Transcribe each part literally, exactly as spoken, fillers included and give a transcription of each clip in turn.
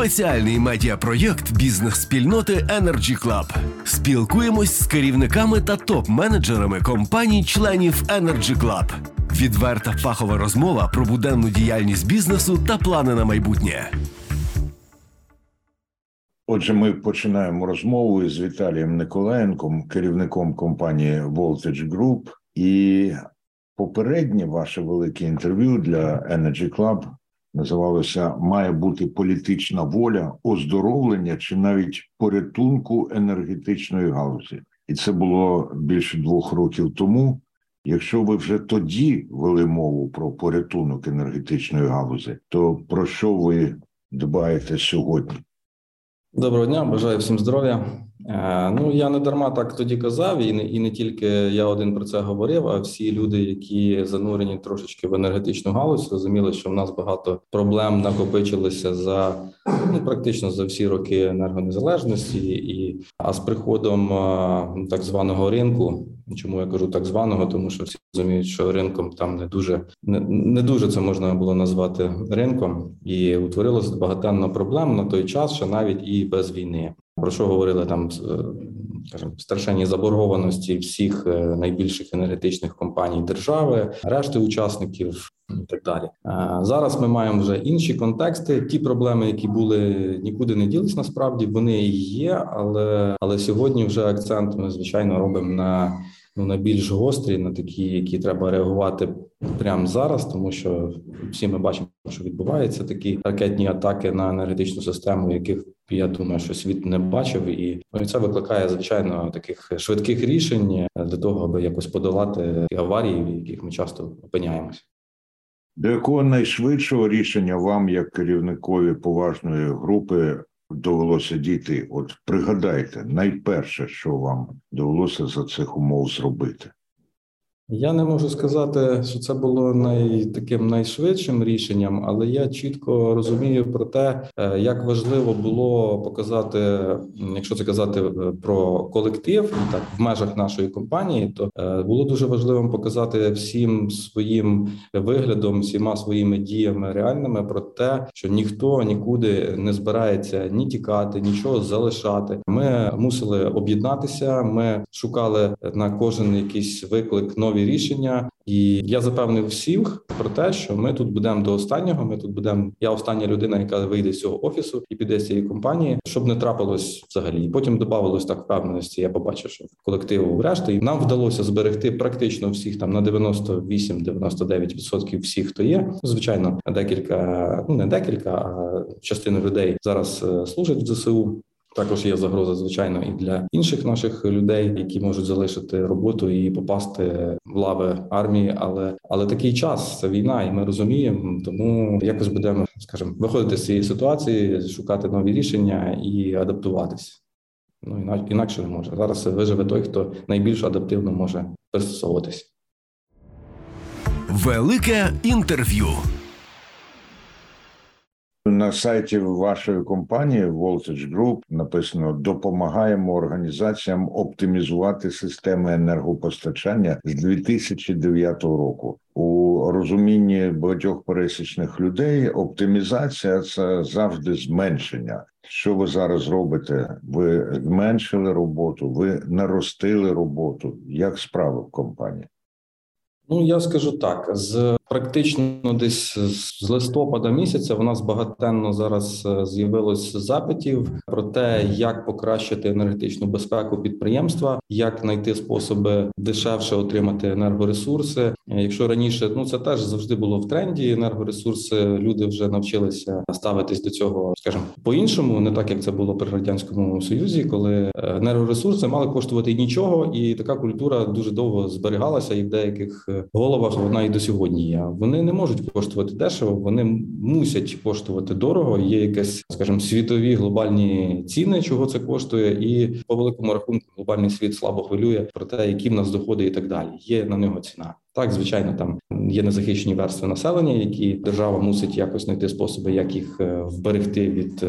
Спеціальний медіапроєкт бізнес-спільноти Energy Club. Спілкуємось з керівниками та топ-менеджерами компаній-членів Energy Club. Відверта фахова розмова про буденну діяльність бізнесу та плани на майбутнє. Отже, ми починаємо розмову із Віталієм Ніколаєнком, керівником компанії Voltage Group. І попереднє ваше велике інтерв'ю для Energy Club називалося «Має бути політична воля, оздоровлення чи навіть порятунку енергетичної галузі». І це було більше двох років тому. Якщо ви вже тоді вели мову про порятунок енергетичної галузі, то про що ви дбаєте сьогодні? Доброго дня, бажаю всім здоров'я. Е, ну, я не дарма так тоді казав, і не, і не тільки я один про це говорив, а всі люди, які занурені трошечки в енергетичну галузь, розуміли, що в нас багато проблем накопичилося за ну, практично за всі роки енергонезалежності. І, а з приходом е, так званого ринку, чому я кажу так званого, тому що всі розуміють, що ринком там не дуже, не, не дуже це можна було назвати ринком, і утворилося багатенно проблем на той час, що навіть і без війни. Про що говорили там, скажімо, страшенні заборгованості всіх найбільших енергетичних компаній держави, решти учасників і так далі. Зараз ми маємо вже інші контексти. Ті проблеми, які були, нікуди не ділись насправді, вони і є, але, але сьогодні вже акцент ми, звичайно, робимо на, ну, на більш гострі, на такі, які треба реагувати прямо зараз, тому що всі ми бачимо, що відбуваються такі ракетні атаки на енергетичну систему, яких, я думаю, що світ не бачив, і це викликає, звичайно, таких швидких рішень для того, аби якось подолати аварії, в яких ми часто опиняємося. До якого найшвидшого рішення вам, як керівникові поважної групи, довелося дійти? От пригадайте, найперше, що вам довелося за цих умов зробити? Я не можу сказати, що це було най, таким найшвидшим рішенням, але я чітко розумію про те, як важливо було показати, якщо це казати про колектив, так, в межах нашої компанії, то було дуже важливо показати всім своїм виглядом, всіма своїми діями реальними про те, що ніхто нікуди не збирається ні тікати, нічого залишати. Ми мусили об'єднатися, ми шукали на кожен якийсь виклик нові рішення, і я запевнив всіх про те, що ми тут будемо до останнього, ми тут будемо, я остання людина, яка вийде з цього офісу і піде з цієї компанії, щоб не трапилось взагалі. І потім додавалось так впевненості, я побачив, що колективу врешті, і нам вдалося зберегти практично всіх там на дев'яносто вісім - дев'яносто дев'ять відсотків всіх, хто є. Звичайно, декілька, ну не декілька, а частина людей зараз служить в зе се у. Також є загроза, звичайно, і для інших наших людей, які можуть залишити роботу і попасти в лави армії, але, але такий час, це війна, і ми розуміємо, тому якось будемо, скажімо, виходити з цієї ситуації, шукати нові рішення і адаптуватися. Ну, інакше не може. Зараз виживе той, хто найбільш адаптивно може пристосовуватися. Велике інтерв'ю. На сайті вашої компанії Voltage Group написано «Допомагаємо організаціям оптимізувати системи енергопостачання з дві тисячі дев'ятого року». У розумінні багатьох пересічних людей оптимізація – це завжди зменшення. Що ви зараз робите? Ви зменшили роботу, ви наростили роботу. Як справи в компанії? Ну, я скажу так, з практично десь з листопада місяця в нас багатенно зараз з'явилось запитів про те, як покращити енергетичну безпеку підприємства, як знайти способи дешевше отримати енергоресурси. Якщо раніше, ну це теж завжди було в тренді, енергоресурси, люди вже навчилися ставитись до цього, скажімо, по-іншому, не так, як це було при Радянському Союзі, коли енергоресурси мали коштувати нічого, і така культура дуже довго зберігалася, і в деяких головах вона і до сьогодні є. Вони не можуть коштувати дешево, вони мусять коштувати дорого, є якісь, скажімо, світові глобальні ціни, чого це коштує, і по великому рахунку глобальний світ слабо хвилює про те, які в нас доходи і так далі, є на нього ціна. Так, звичайно, там є незахищені верстви населення, які держава мусить якось знайти способи, як їх вберегти від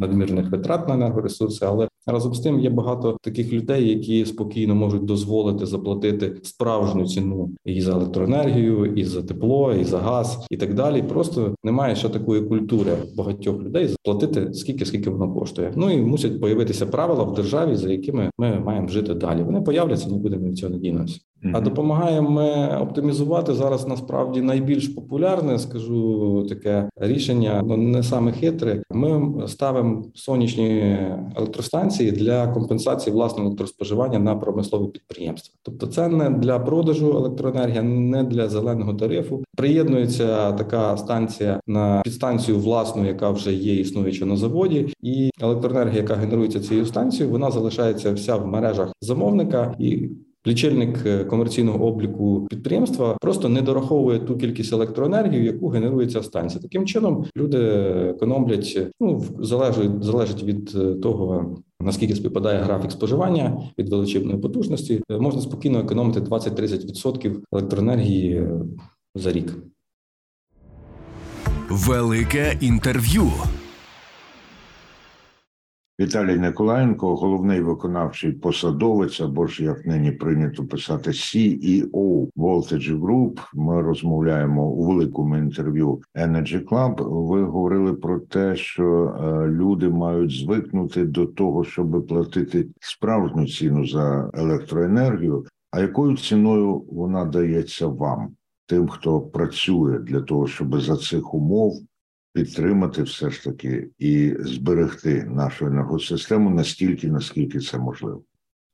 надмірних витрат на енергоресурси, але Разом з тим є багато таких людей, які спокійно можуть дозволити заплатити справжню ціну і за електроенергію, і за тепло, і за газ, і так далі. Просто немає ще такої культури багатьох людей заплатити скільки, скільки воно коштує. Ну і мусять появитися правила в державі, за якими ми маємо жити далі. Вони появляться, не будемо від цього надіятися. Mm-hmm. А допомагаємо ми оптимізувати зараз насправді найбільш популярне, скажу, таке рішення, ну не саме хитре. Ми ставимо сонячні електростанції для компенсації власного електроспоживання на промислові підприємства. Тобто це не для продажу електроенергії, не для зеленого тарифу. Приєднується така станція на підстанцію власну, яка вже є існуюча на заводі, і електроенергія, яка генерується цією станцією, вона залишається вся в мережах замовника, і лічильник комерційного обліку підприємства просто не дораховує ту кількість електроенергії, яку генерує ця станція. Таким чином люди економлять, ну, залежить, залежить від того, наскільки співпадає графік споживання від величинної потужності. Можна спокійно економити двадцять-тридцять відсотків електроенергії за рік. Велике інтерв'ю. Віталій Ніколаєнко, головний виконавчий посадовець, або ж, як нині прийнято писати, сі і о Voltage Group. Ми розмовляємо у великому інтерв'ю Energy Club. Ви говорили про те, що люди мають звикнути до того, щоб платити справжню ціну за електроенергію. А якою ціною вона дається вам, тим, хто працює для того, щоб за цих умов підтримати все ж таки і зберегти нашу енергосистему настільки, наскільки це можливо?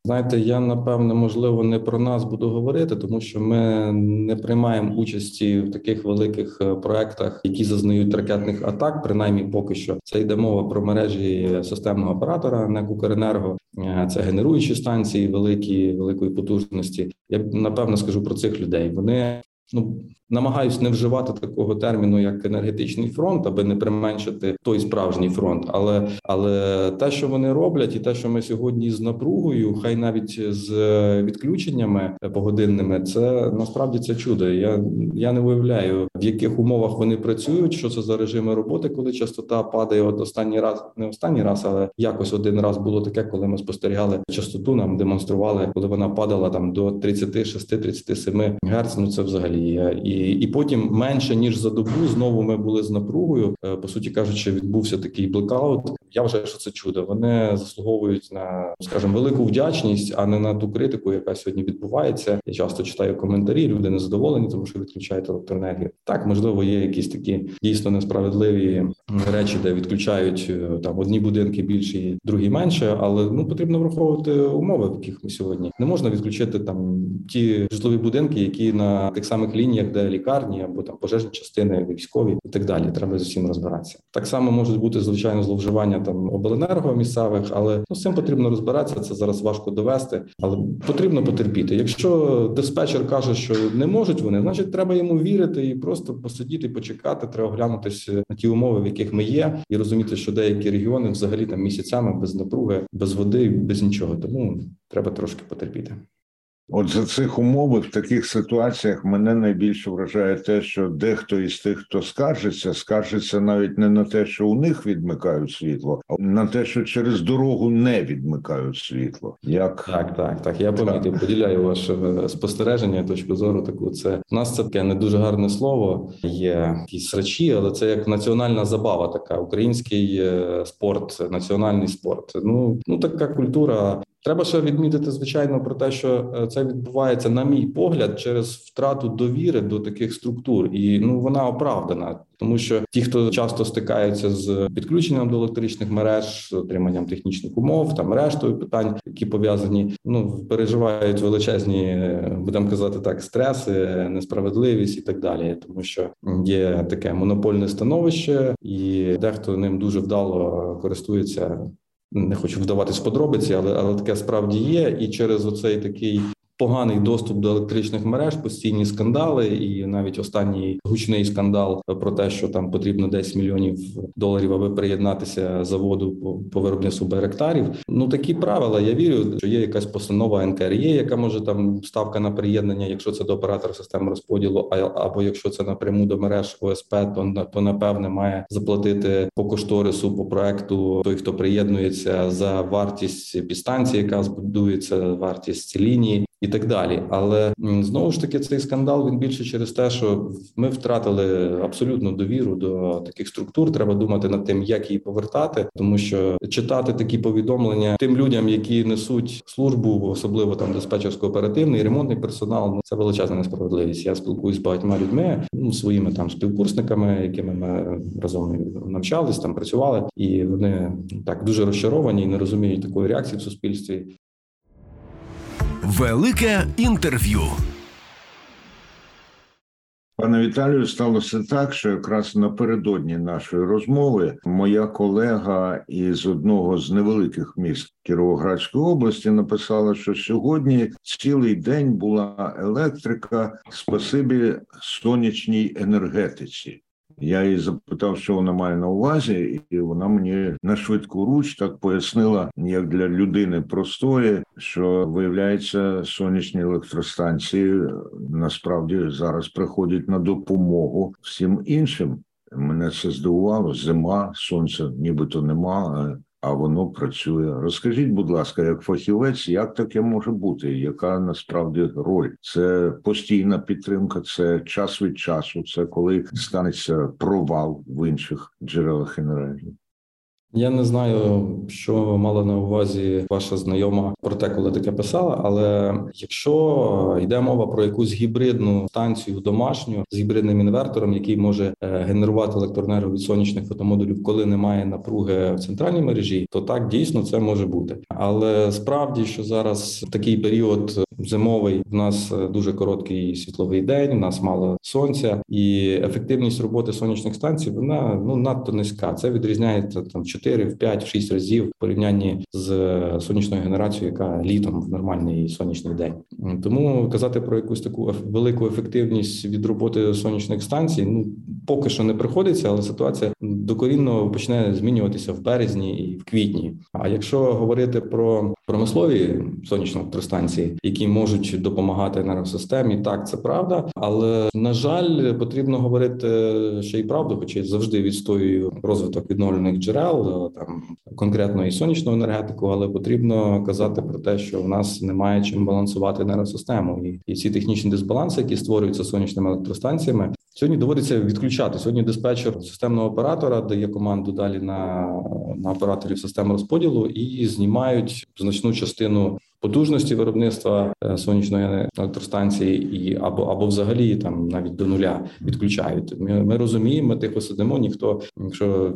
Знаєте, я, напевне, можливо, не про нас буду говорити, тому що ми не приймаємо участі в таких великих проектах, які зазнають ракетних атак, принаймні поки що. Це йде мова про мережі системного оператора НЕК «Укренерго». Це генеруючі станції великі, великої потужності. Я, напевно, скажу про цих людей. Вони... Ну, намагаюсь не вживати такого терміну, як енергетичний фронт, аби не применшити той справжній фронт. Але, але те, що вони роблять, і те, що ми сьогодні з напругою, хай навіть з відключеннями погодинними, це насправді це чудо. Я, я не уявляю, в яких умовах вони працюють, що це за режими роботи, коли частота падає. От останній раз, не останній раз, але якось один раз було таке, коли ми спостерігали частоту, нам демонстрували, коли вона падала там до тридцять шість - тридцять сім герц. Ну це взагалі. І, і потім менше, ніж за добу, знову ми були з напругою. По суті кажучи, відбувся такий блекаут. Я вважаю, що це чудо. Вони заслуговують на, скажімо, велику вдячність, а не на ту критику, яка сьогодні відбувається. Я часто читаю коментарі, люди незадоволені, тому що відключають електроенергію. Так, можливо, є якісь такі дійсно несправедливі речі, де відключають там одні будинки більші, другі менше, але ну потрібно враховувати умови, в яких ми сьогодні. Не можна відключити там ті житлові будинки, які на тих самих лініях, де лікарні або там пожежні частини, військові і так далі. Треба з усім розбиратися. Так само можуть бути, звичайно, зловживання там обленерго місцевих, але ну з цим потрібно розбиратися. Це зараз важко довести, але потрібно потерпіти. Якщо диспетчер каже, що не можуть вони, значить треба йому вірити і просто посидіти, почекати. Треба оглянутися на ті умови, в яких ми є, і розуміти, що деякі регіони взагалі там місяцями без напруги, без води, без нічого. Тому треба трошки потерпіти. От за цих умов, в таких ситуаціях мене найбільше вражає те, що дехто із тих, хто скаржиться, скаржиться навіть не на те, що у них відмикають світло, а на те, що через дорогу не відмикають світло. Як... Так, так, так. Я помітив, поділяю ваше спостереження, точку зору таку. Це у нас це таке не дуже гарне слово, є якісь срачі, але це як національна забава така, український спорт, національний спорт. Ну, ну така культура. Треба ще відмітити, звичайно, про те, що це відбувається, на мій погляд, через втрату довіри до таких структур. І ну вона оправдана, тому що ті, хто часто стикаються з підключенням до електричних мереж, отриманням технічних умов, там рештою питань, які пов'язані, ну переживають величезні, будемо казати так, стреси, несправедливість і так далі. Тому що є таке монопольне становище, і дехто ним дуже вдало користується. Не хочу вдаватись в подробиці, але, але таке справді є. І через оцей такий поганий доступ до електричних мереж, постійні скандали, і навіть останній гучний скандал про те, що там потрібно десять мільйонів доларів, аби приєднатися заводу по виробництву байрактарів. Ну, такі правила. Я вірю, що є якась постанова ен ка ер е, яка може там ставка на приєднання, якщо це до оператора систем розподілу, або якщо це напряму до мереж о ес пе, то, то напевне має заплатити по кошторису, по проекту той, хто приєднується, за вартість підстанції, яка збудується, вартість лінії і так далі. Але знову ж таки цей скандал, він більше через те, що ми втратили абсолютну довіру до таких структур. Треба думати над тим, як її повертати, тому що читати такі повідомлення тим людям, які несуть службу, особливо там диспетчерсько-оперативний, ремонтний персонал, ну, це величезна несправедливість. Я спілкуюсь з багатьма людьми, ну, своїми там співкурсниками, якими ми разом навчались, там працювали, і вони так дуже розчаровані і не розуміють такої реакції в суспільстві. Велике інтерв'ю. Пане Віталію, сталося так, що якраз напередодні нашої розмови моя колега із одного з невеликих міст Кіровоградської області написала, що сьогодні цілий день була електрика, спасибі сонячній енергетиці. Я її запитав, що вона має на увазі, і вона мені на швидку руч так пояснила, як для людини простої, що, виявляється, сонячні електростанції насправді зараз приходять на допомогу всім іншим. Мене це здивувало. Зима, сонця нібито нема, а воно працює. Розкажіть, будь ласка, як фахівець, як таке може бути? Яка насправді роль? Це постійна підтримка, це час від часу, це коли станеться провал в інших джерелах енергії? Я не знаю, що мала на увазі ваша знайома про те, коли таке писала, але якщо йде мова про якусь гібридну станцію домашню з гібридним інвертором, який може генерувати електроенергію від сонячних фотомодулів, коли немає напруги в центральній мережі, то так, дійсно, це може бути. Але справді, що зараз такий період зимовий, в нас дуже короткий світловий день, у нас мало сонця, і ефективність роботи сонячних станцій, вона, ну, надто низька. Це відрізняється там чотири, п'ять, шість разів в порівнянні з сонячною генерацією, яка літом в нормальний сонячний день. Тому казати про якусь таку велику ефективність від роботи сонячних станцій, ну, поки що не приходиться, але ситуація докорінно почне змінюватися в березні і в квітні. А якщо говорити про промислові сонячні електростанції, які можуть допомагати енергосистемі, так, це правда, але, на жаль, потрібно говорити ще й правду, хоча завжди відстоюю розвиток відновлюваних джерел, там, конкретно і сонячну енергетику, але потрібно казати про те, що в нас немає чим балансувати енергосистему. І, і ці технічні дисбаланси, які створюються сонячними електростанціями, сьогодні доводиться відключати. Сьогодні диспетчер системного оператора дає команду далі на, на операторів системи розподілу і знімають значну частину потужності виробництва сонячної електростанції і або або взагалі там навіть до нуля відключають. Ми, ми розуміємо, ми тихо сидимо. Ніхто, якщо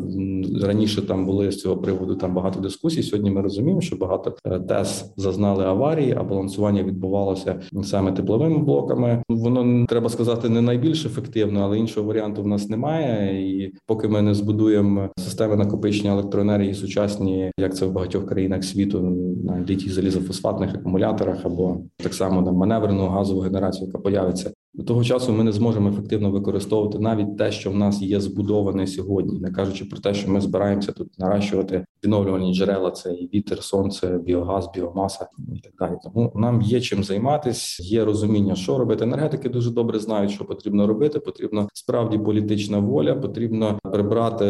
раніше там були з цього приводу там багато дискусій, сьогодні ми розуміємо, що багато ТЕС зазнали аварії, а балансування відбувалося саме тепловими блоками. Воно, треба сказати, не найбільш ефективно, але іншого варіанту в нас немає. І поки ми не збудуємо системи накопичення електроенергії сучасні, як це в багатьох країнах світу, на літій залізофосфат акумуляторах або так само там маневрену газову генерацію, яка появиться. До того часу ми не зможемо ефективно використовувати навіть те, що в нас є збудоване сьогодні, не кажучи про те, що ми збираємося тут наращувати відновлювані джерела, це і вітер, сонце, біогаз, біомаса і так далі. Тому нам є чим займатися, є розуміння, що робити. Енергетики дуже добре знають, що потрібно робити, потрібна справді політична воля, потрібно прибрати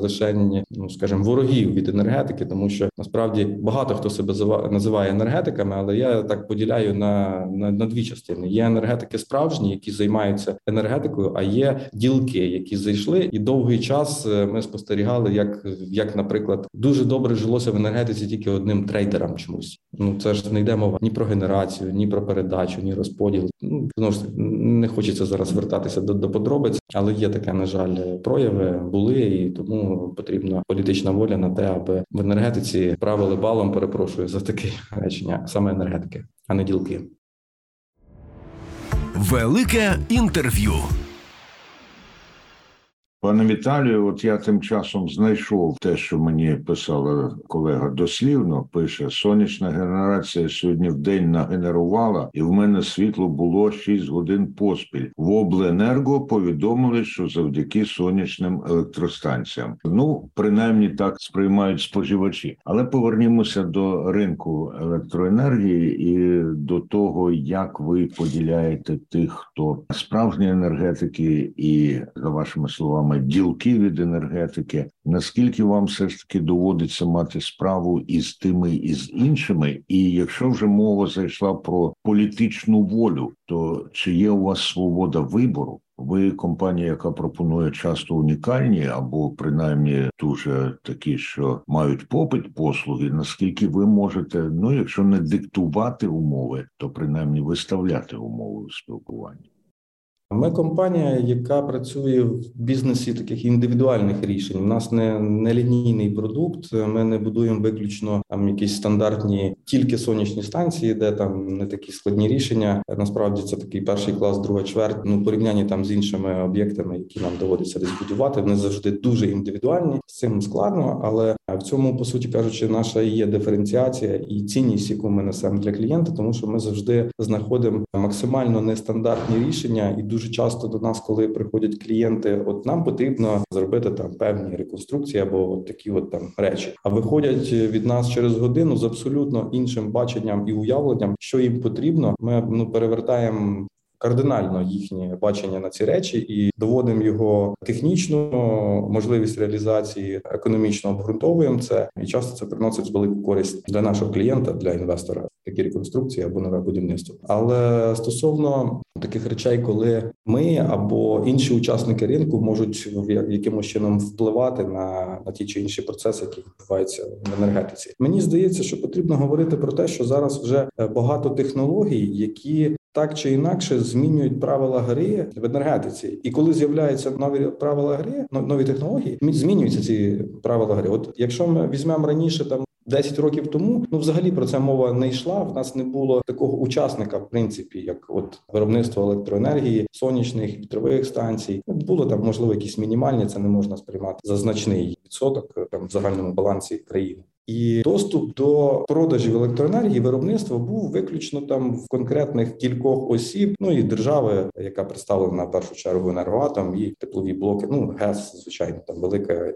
лише, ну, скажімо, ворогів від енергетики, тому що насправді багато хто себе називає енергетиками, але я так поділяю на, на, на дві частини. Є енергетики справжні, які займаються енергетикою, а є ділки, які зайшли, і довгий час ми спостерігали, як, як, наприклад, дуже добре жилося в енергетиці тільки одним трейдерам чомусь. Ну, це ж не йде мова ні про генерацію, ні про передачу, ні розподіл. Ну, не хочеться зараз вертатися до, до подробиць, але є таке, на жаль, прояви були, і тому потрібна політична воля на те, аби в енергетиці правили балом, перепрошую за таке речення, саме енергетики, а не ділки. Велике інтерв'ю. Пане Віталію, от я тим часом знайшов те, що мені писала колега дослівно, пише, сонячна генерація сьогодні в день нагенерувала, і в мене світло було шість годин поспіль. В Обленерго повідомили, що завдяки сонячним електростанціям. Ну, принаймні так сприймають споживачі. Але повернімося до ринку електроенергії і до того, як ви поділяєте тих, хто справжні енергетики і, за вашими словами, ділки від енергетики. Наскільки вам все ж таки доводиться мати справу із тими, і з іншими? І якщо вже мова зайшла про політичну волю, то чи є у вас свобода вибору? Ви компанія, яка пропонує часто унікальні або принаймні дуже такі, що мають попит послуги, наскільки ви можете, ну якщо не диктувати умови, то принаймні виставляти умови спілкування? Ми компанія, яка працює в бізнесі таких індивідуальних рішень. У нас не, не лінійний продукт, ми не будуємо виключно там якісь стандартні тільки сонячні станції, де там не такі складні рішення. Насправді це такий перший клас, друга чверть, ну, порівняння там з іншими об'єктами, які нам доводиться десь будувати, вони завжди дуже індивідуальні, з цим складно, але в цьому, по суті кажучи, наша є диференціація і цінність, яку ми несемо для клієнта, тому що ми завжди знаходимо максимально нестандартні рішення. І дуже часто до нас, коли приходять клієнти, от нам потрібно зробити там певні реконструкції або от такі от там речі. А виходять від нас через годину з абсолютно іншим баченням і уявленням, що їм потрібно. Ми ну перевертаємо кардинально їхнє бачення на ці речі і доводимо його технічну можливість реалізації, економічно обґрунтовуємо це. І часто це приносить велику користь для нашого клієнта, для інвестора, такі реконструкції або нове будівництво. Але стосовно таких речей, коли ми або інші учасники ринку можуть якимось чином впливати на, на ті чи інші процеси, які відбуваються в енергетиці. Мені здається, що потрібно говорити про те, що зараз вже багато технологій, які так чи інакше змінюють правила гри в енергетиці. І коли з'являються нові правила гри, нові технології, змінюються ці правила гри. От якщо ми візьмемо раніше там десять років тому, ну взагалі про це мова не йшла, в нас не було такого учасника, в принципі, як от виробництво електроенергії, сонячних, вітрових станцій. Було там, можливо, якісь мінімальні, це не можна сприймати за значний відсоток там в загальному балансі країни. І доступ до продажів електроенергії, виробництва був виключно там в конкретних кількох осіб, ну і держави, яка представлена на першу чергу Енергоатом, і теплові блоки, ну ГЕС, звичайно, там велика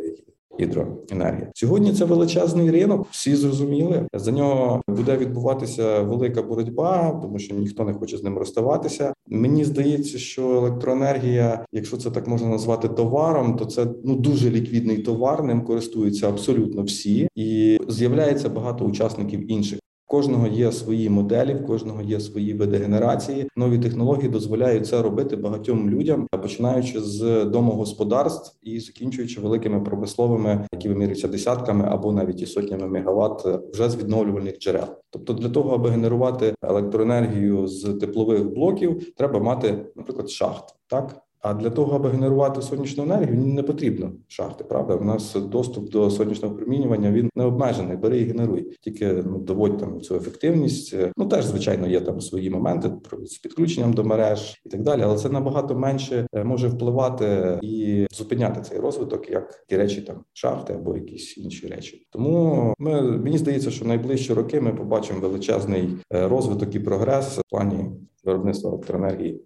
гідроенергія. Сьогодні це величезний ринок, всі зрозуміли, за нього буде відбуватися велика боротьба, тому що ніхто не хоче з ним розставатися. Мені здається, що електроенергія, якщо це так можна назвати товаром, то це ну дуже ліквідний товар, ним користуються абсолютно всі, і з'являється багато учасників інших. Кожного є свої моделі, в кожного є свої види генерації. Нові технології дозволяють це робити багатьом людям, починаючи з домогосподарств і закінчуючи великими промисловими, які вимірюються десятками або навіть і сотнями мегаватт вже з відновлювальних джерел. Тобто для того, аби генерувати електроенергію з теплових блоків, треба мати, наприклад, шахт, так? А для того, аби генерувати сонячну енергію, не потрібно шахти, правда? У нас доступ до сонячного промінювання, він не обмежений, бери і генеруй. Тільки ну, доводь там цю ефективність. Ну, теж, звичайно, є там свої моменти з підключенням до мереж і так далі, але це набагато менше може впливати і зупиняти цей розвиток, як ті речі там шахти або якісь інші речі. Тому ми, мені здається, що найближчі роки ми побачимо величезний розвиток і прогрес в плані виробництва електроенергії.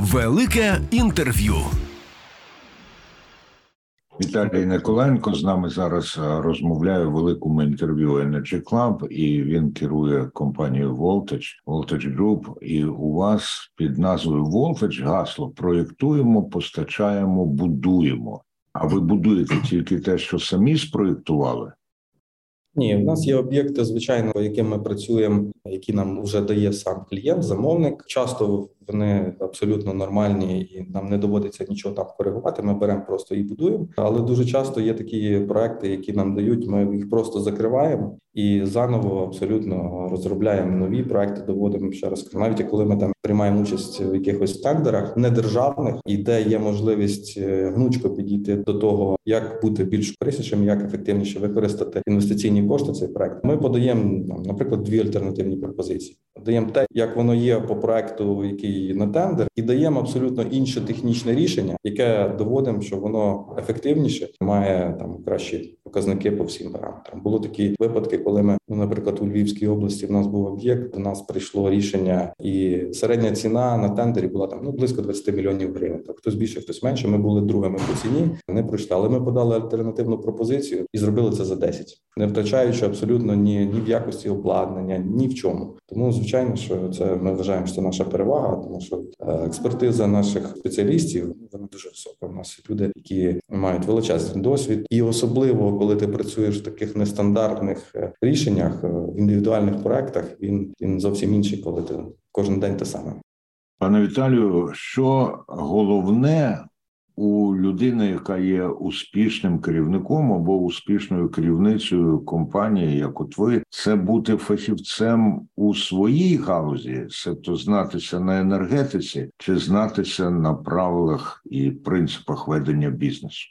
Велике інтерв'ю. Віталій Ніколаєнко з нами зараз розмовляє у великому інтерв'ю Energy Club, і він керує компанією Voltage, Voltage Group, і у вас під назвою Voltage гасло «Проєктуємо, постачаємо, будуємо». А ви будуєте тільки те, що самі спроєктували? Ні, в нас є об'єкти, звичайно, по яким ми працюємо, які нам вже дає сам клієнт, замовник. Часто вони абсолютно нормальні і нам не доводиться нічого там коригувати, ми беремо просто і будуємо. Але дуже часто є такі проекти, які нам дають, ми їх просто закриваємо. і заново абсолютно розробляємо нові проекти, доводимо, ще раз кажу, навіть коли ми там приймаємо участь в якихось тендерах недержавних, і де є можливість гнучко підійти до того, як бути більш кориснішим, як ефективніше використати інвестиційні кошти в цей проект. Ми подаємо, наприклад, дві альтернативні пропозиції. Даємо те, як воно є по проекту, який на тендер, і даємо абсолютно інше технічне рішення, яке доводимо, що воно ефективніше, має там кращі показники по всім параметрам. Були такі випадки, коли ми, ну, наприклад, у Львівській області в нас був об'єкт, до нас прийшло рішення, і середня ціна на тендері була там ну близько двадцять мільйонів гривень. Тобто хтось більше, хтось менше. Ми були другими по ціні, не пройшли, але ми подали альтернативну пропозицію і зробили це за десять, не втрачаючи абсолютно ні, ні в якості обладнання, ні в чому. Тому звичайно, що це ми вважаємо, що це наша перевага, тому що експертиза наших спеціалістів вона дуже висока. У нас люди, які мають величезний досвід, і особливо коли ти працюєш в таких нестандартних рішеннях, в індивідуальних проектах, він, він зовсім інший, коли ти кожен день те саме. Пане Віталію, що головне у людини, яка є успішним керівником або успішною керівницею компанії, як от ви, це бути фахівцем у своїй галузі, тобто знатися на енергетиці чи знатися на правилах і принципах ведення бізнесу?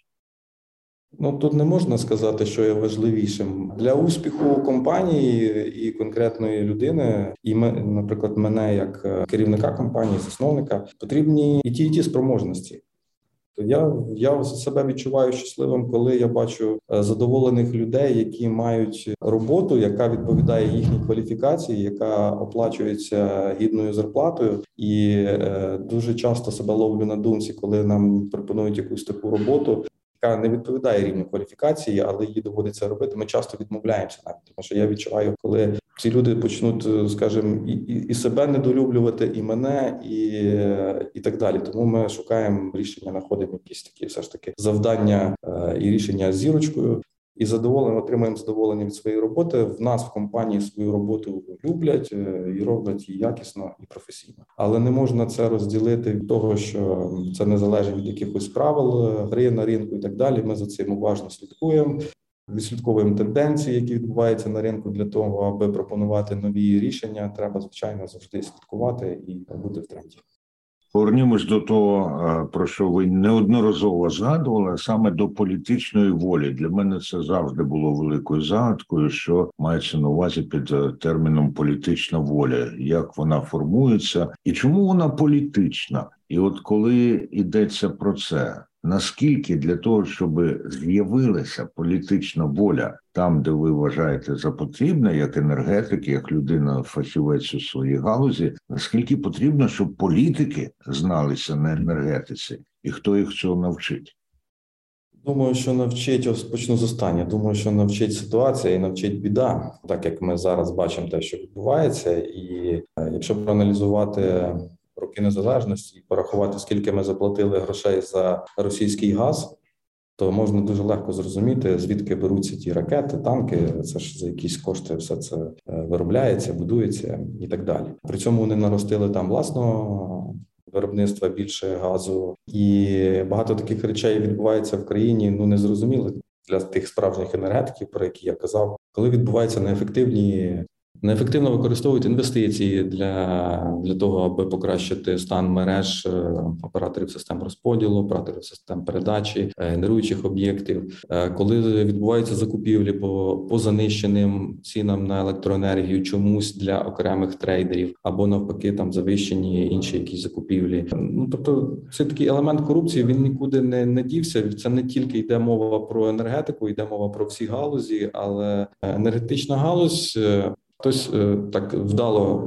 Ну, тут не можна сказати, що є важливішим. Для успіху компанії і конкретної людини, і, наприклад, мене як керівника компанії, засновника, потрібні і ті, і ті спроможності. Я, я себе відчуваю щасливим, коли я бачу задоволених людей, які мають роботу, яка відповідає їхній кваліфікації, яка оплачується гідною зарплатою. І е, дуже часто себе ловлю на думці, коли нам пропонують якусь таку роботу, яка не відповідає рівню кваліфікації, але її доводиться робити. Ми часто відмовляємося навіть, тому що я відчуваю, коли ці люди почнуть, скажімо, і, і себе недолюблювати, і мене, і, і так далі. Тому ми шукаємо рішення, знаходимо якісь такі все ж таки завдання і рішення з зірочкою. І задоволення, отримуємо задоволення від своєї роботи. В нас в компанії свою роботу люблять і роблять її якісно і професійно. Але не можна це розділити від того, що це не залежить від якихось правил гри на ринку і так далі. Ми за цим уважно слідкуємо, відслідковуємо тенденції, які відбуваються на ринку. Для того, аби пропонувати нові рішення, треба, звичайно, завжди слідкувати і бути в тренді. Повернімось до того, про що ви неодноразово згадували, саме до політичної волі. Для мене це завжди було великою загадкою, що мається на увазі під терміном політична воля, як вона формується і чому вона політична. І от коли йдеться про це, наскільки для того, щоб з'явилася політична воля там, де ви вважаєте за потрібне, як енергетик, як людина-фахівець у своїй галузі, наскільки потрібно, щоб політики зналися на енергетиці і хто їх цього навчить? Думаю, що навчить, ось почну з останнє. Думаю, що навчить ситуація і навчить біда, так як ми зараз бачимо те, що відбувається. І якщо проаналізувати роки незалежності і порахувати, скільки ми заплатили грошей за російський газ, то можна дуже легко зрозуміти, звідки беруться ті ракети, танки, це ж за якісь кошти все це виробляється, будується і так далі. При цьому вони наростили там власного виробництва, більше газу, і багато таких речей відбувається в країні, ну, незрозуміло для тих справжніх енергетиків, про які я казав, коли відбуваються неефективні Неефективно використовують інвестиції для, для того, аби покращити стан мереж операторів систем розподілу, операторів систем передачі, генеруючих об'єктів. Коли відбуваються закупівлі по, по занищеним цінам на електроенергію чомусь для окремих трейдерів, або навпаки там завищені інші якісь закупівлі. Ну, тобто це такий елемент корупції, він нікуди не, не дівся. Це не тільки йде мова про енергетику, йде мова про всі галузі, але енергетична галузь... Хтось так вдало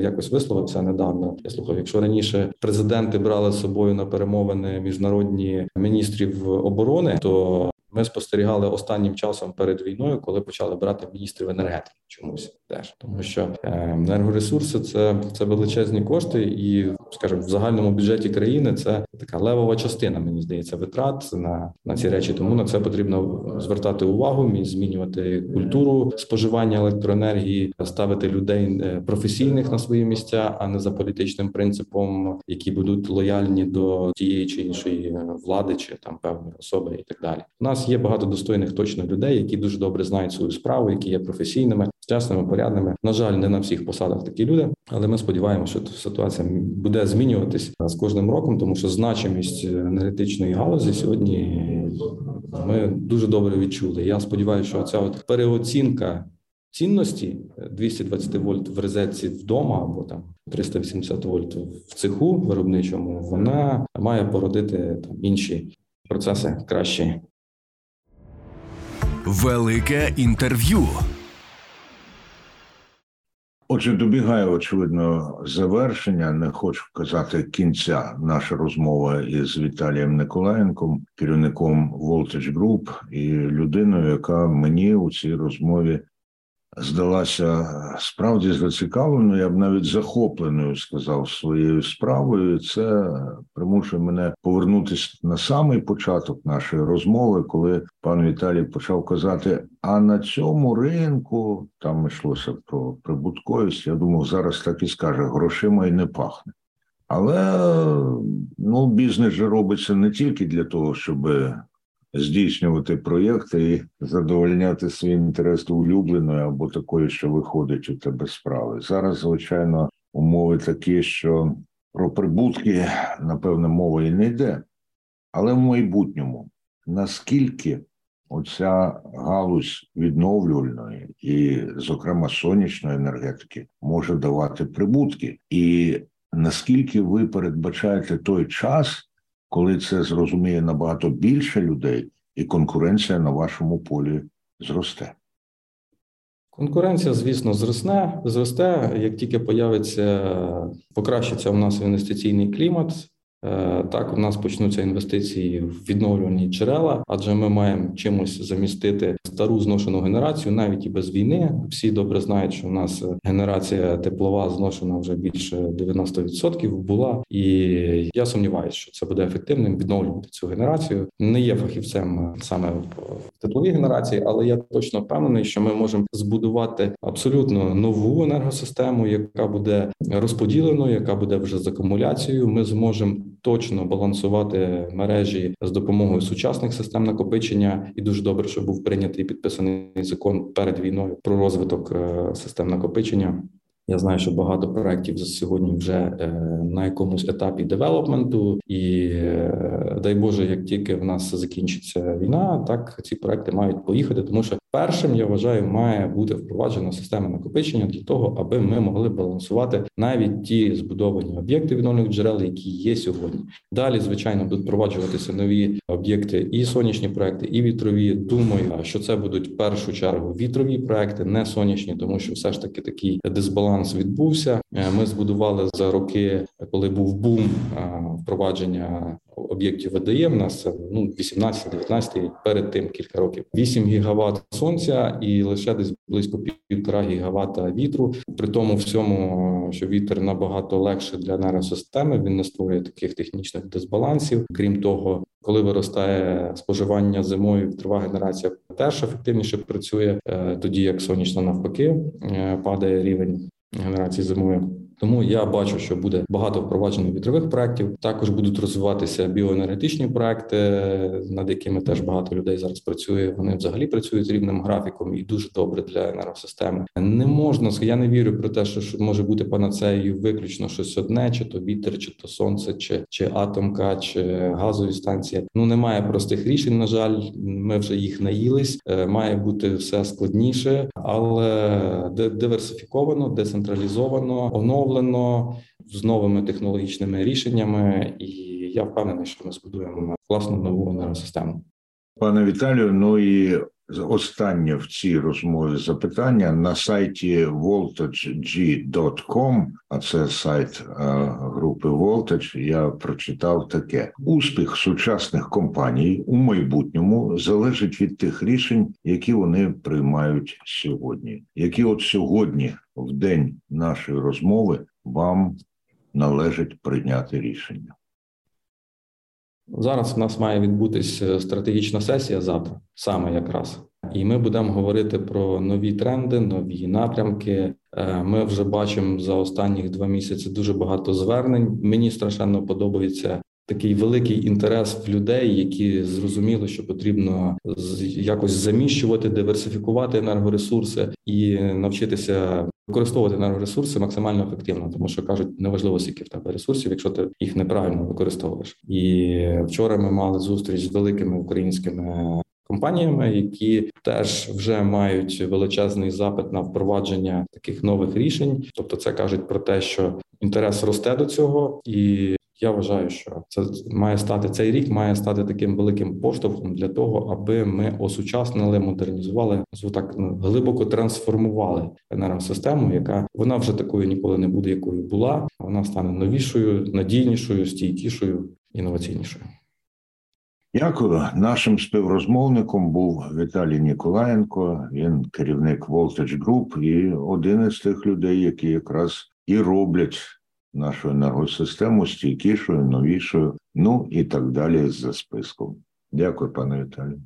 якось висловився недавно. Я слухав, якщо раніше президенти брали з собою на перемовини міжнародні міністрів оборони, то ми спостерігали останнім часом перед війною, коли почали брати міністрів енергетики чомусь теж. Тому що енергоресурси – це, це величезні кошти і, скажімо, в загальному бюджеті країни це така левова частина, мені здається, витрат на, на ці речі. Тому на це потрібно звертати увагу, змінювати культуру споживання електроенергії, ставити людей професійних на свої місця, а не за політичним принципом, які будуть лояльні до тієї чи іншої влади чи там певної особи і так далі. У нас нас є багато достойних точно людей, які дуже добре знають свою справу, які є професійними, чесними, порядними. На жаль, не на всіх посадах такі люди, але ми сподіваємося, що ситуація буде змінюватись з кожним роком, тому що значимість енергетичної галузі сьогодні ми дуже добре відчули. Я сподіваюся, що ця от переоцінка цінності двісті двадцять вольт в розетці вдома або там триста вісімдесят вольт в цеху виробничому, вона має породити там інші процеси кращі. Велике інтерв'ю. Отже, добігає, очевидно, завершення. Не хочу казати кінця наша розмова із Віталієм Ніколаєнком, керівником Voltage Group і людиною, яка мені у цій розмові здалася справді зацікавленою, я б навіть захопленою, сказав, своєю справою. Це примушує мене повернутися на самий початок нашої розмови, коли пан Віталій почав казати, а на цьому ринку, там йшлося про прибутковість, я думав, зараз так і скаже, грошима й не пахне. Але ну, бізнес же робиться не тільки для того, щоб здійснювати проєкти і задовольняти свій інтерес до улюбленої або такої, що виходить у тебе справи. Зараз, звичайно, умови такі, що про прибутки, напевне, мова і не йде. Але в майбутньому, наскільки оця галузь відновлювальної і, зокрема, сонячної енергетики може давати прибутки? І наскільки ви передбачаєте той час, коли це зрозуміє набагато більше людей, і конкуренція на вашому полі зросте? Конкуренція, звісно, зросне. Зросте, як тільки появиться, покращиться у нас інвестиційний клімат, так у нас почнуться інвестиції в відновлювані джерела, адже ми маємо чимось замістити стару зношену генерацію, навіть і без війни. Всі добре знають, що у нас генерація теплова зношена вже більше дев'яносто відсотків була, і я сумніваюся, що це буде ефективним відновлювати цю генерацію. Не є фахівцем саме в тепловій генерації, але я точно впевнений, що ми можемо збудувати абсолютно нову енергосистему, яка буде розподіленою, яка буде вже з акумуляцією. Ми зможемо точно балансувати мережі з допомогою сучасних систем накопичення. І дуже добре, що був прийнятий і підписаний закон перед війною про розвиток систем накопичення. Я знаю, що багато проєктів сьогодні вже на якомусь етапі девелопменту. І, дай Боже, як тільки в нас закінчиться війна, так ці проєкти мають поїхати, тому що першим, я вважаю, має бути впроваджена система накопичення для того, аби ми могли балансувати навіть ті збудовані об'єкти відновлювальних джерел, які є сьогодні. Далі, звичайно, будуть впроваджуватися нові об'єкти і сонячні проекти, і вітрові. Думаю, що це будуть в першу чергу вітрові проекти, не сонячні, тому що все ж таки такий дисбаланс відбувся. Ми збудували за роки, коли був бум впровадження об'єктів ВДЕ, в нас ну вісімнадцять-дев'ятнадцять, перед тим кілька років. вісім гігават сонця і лише десь близько півтора гігавата вітру. При тому всьому, що вітер набагато легше для енергосистеми, він не створює таких технічних дисбалансів. Крім того, коли виростає споживання зимою, вітрова генерація теж ефективніше працює, тоді як сонячна навпаки падає рівень генерації зимою. Тому я бачу, що буде багато впроваджено вітрових проєктів. Також будуть розвиватися біоенергетичні проєкти, над якими теж багато людей зараз працює. Вони взагалі працюють з рівним графіком і дуже добре для енергосистеми. Не можна, я не вірю про те, що може бути панацеєю виключно щось одне, чи то вітер, чи то сонце, чи, чи атомка, чи газові станції. Ну, немає простих рішень, на жаль, ми вже їх наїлись. Має бути все складніше, але диверсифіковано, децентралізовано, оновлено, з новими технологічними рішеннями, і я впевнений, що ми збудуємо власну нову енергосистему. Пане Віталію, ну і останнє в цій розмові запитання. На сайті волтедж джі крапка ком, а це сайт е, групи Voltage, я прочитав таке. Успіх сучасних компаній у майбутньому залежить від тих рішень, які вони приймають сьогодні. Які от сьогодні, в день нашої розмови, вам належить прийняти рішення? Зараз в нас має відбутись стратегічна сесія завтра, саме якраз. І ми будемо говорити про нові тренди, нові напрямки. Ми вже бачимо за останні два місяці дуже багато звернень. Мені страшенно подобається такий великий інтерес в людей, які зрозуміли, що потрібно якось заміщувати, диверсифікувати енергоресурси і навчитися використовувати енергоресурси максимально ефективно, тому що кажуть, неважливо скільки в тебе ресурсів, якщо ти їх неправильно використовуєш. І вчора ми мали зустріч з великими українськими компаніями, які теж вже мають величезний запит на впровадження таких нових рішень. Тобто це кажуть про те, що інтерес росте до цього, і я вважаю, що це має стати цей рік, має стати таким великим поштовхом для того, аби ми осучаснили, модернізували, так глибоко трансформували енергосистему, яка вона вже такою ніколи не буде, якою була. Вона стане новішою, надійнішою, стійкішою, інноваційнішою. Дякую. Нашим співрозмовником був Віталій Ніколаєнко. Він керівник Voltage Group і один із тих людей, які якраз і роблять нашу енергосистему стійкішою, новішою, ну і так далі за списком. Дякую, пане Віталію.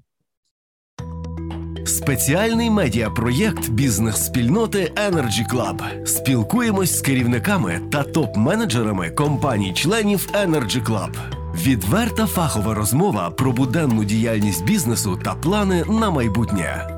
Спеціальний медіапроєкт бізнес-спільноти Energy Club. Спілкуємось з керівниками та топ-менеджерами компаній-членів Energy Club. Відверта фахова розмова про буденну діяльність бізнесу та плани на майбутнє.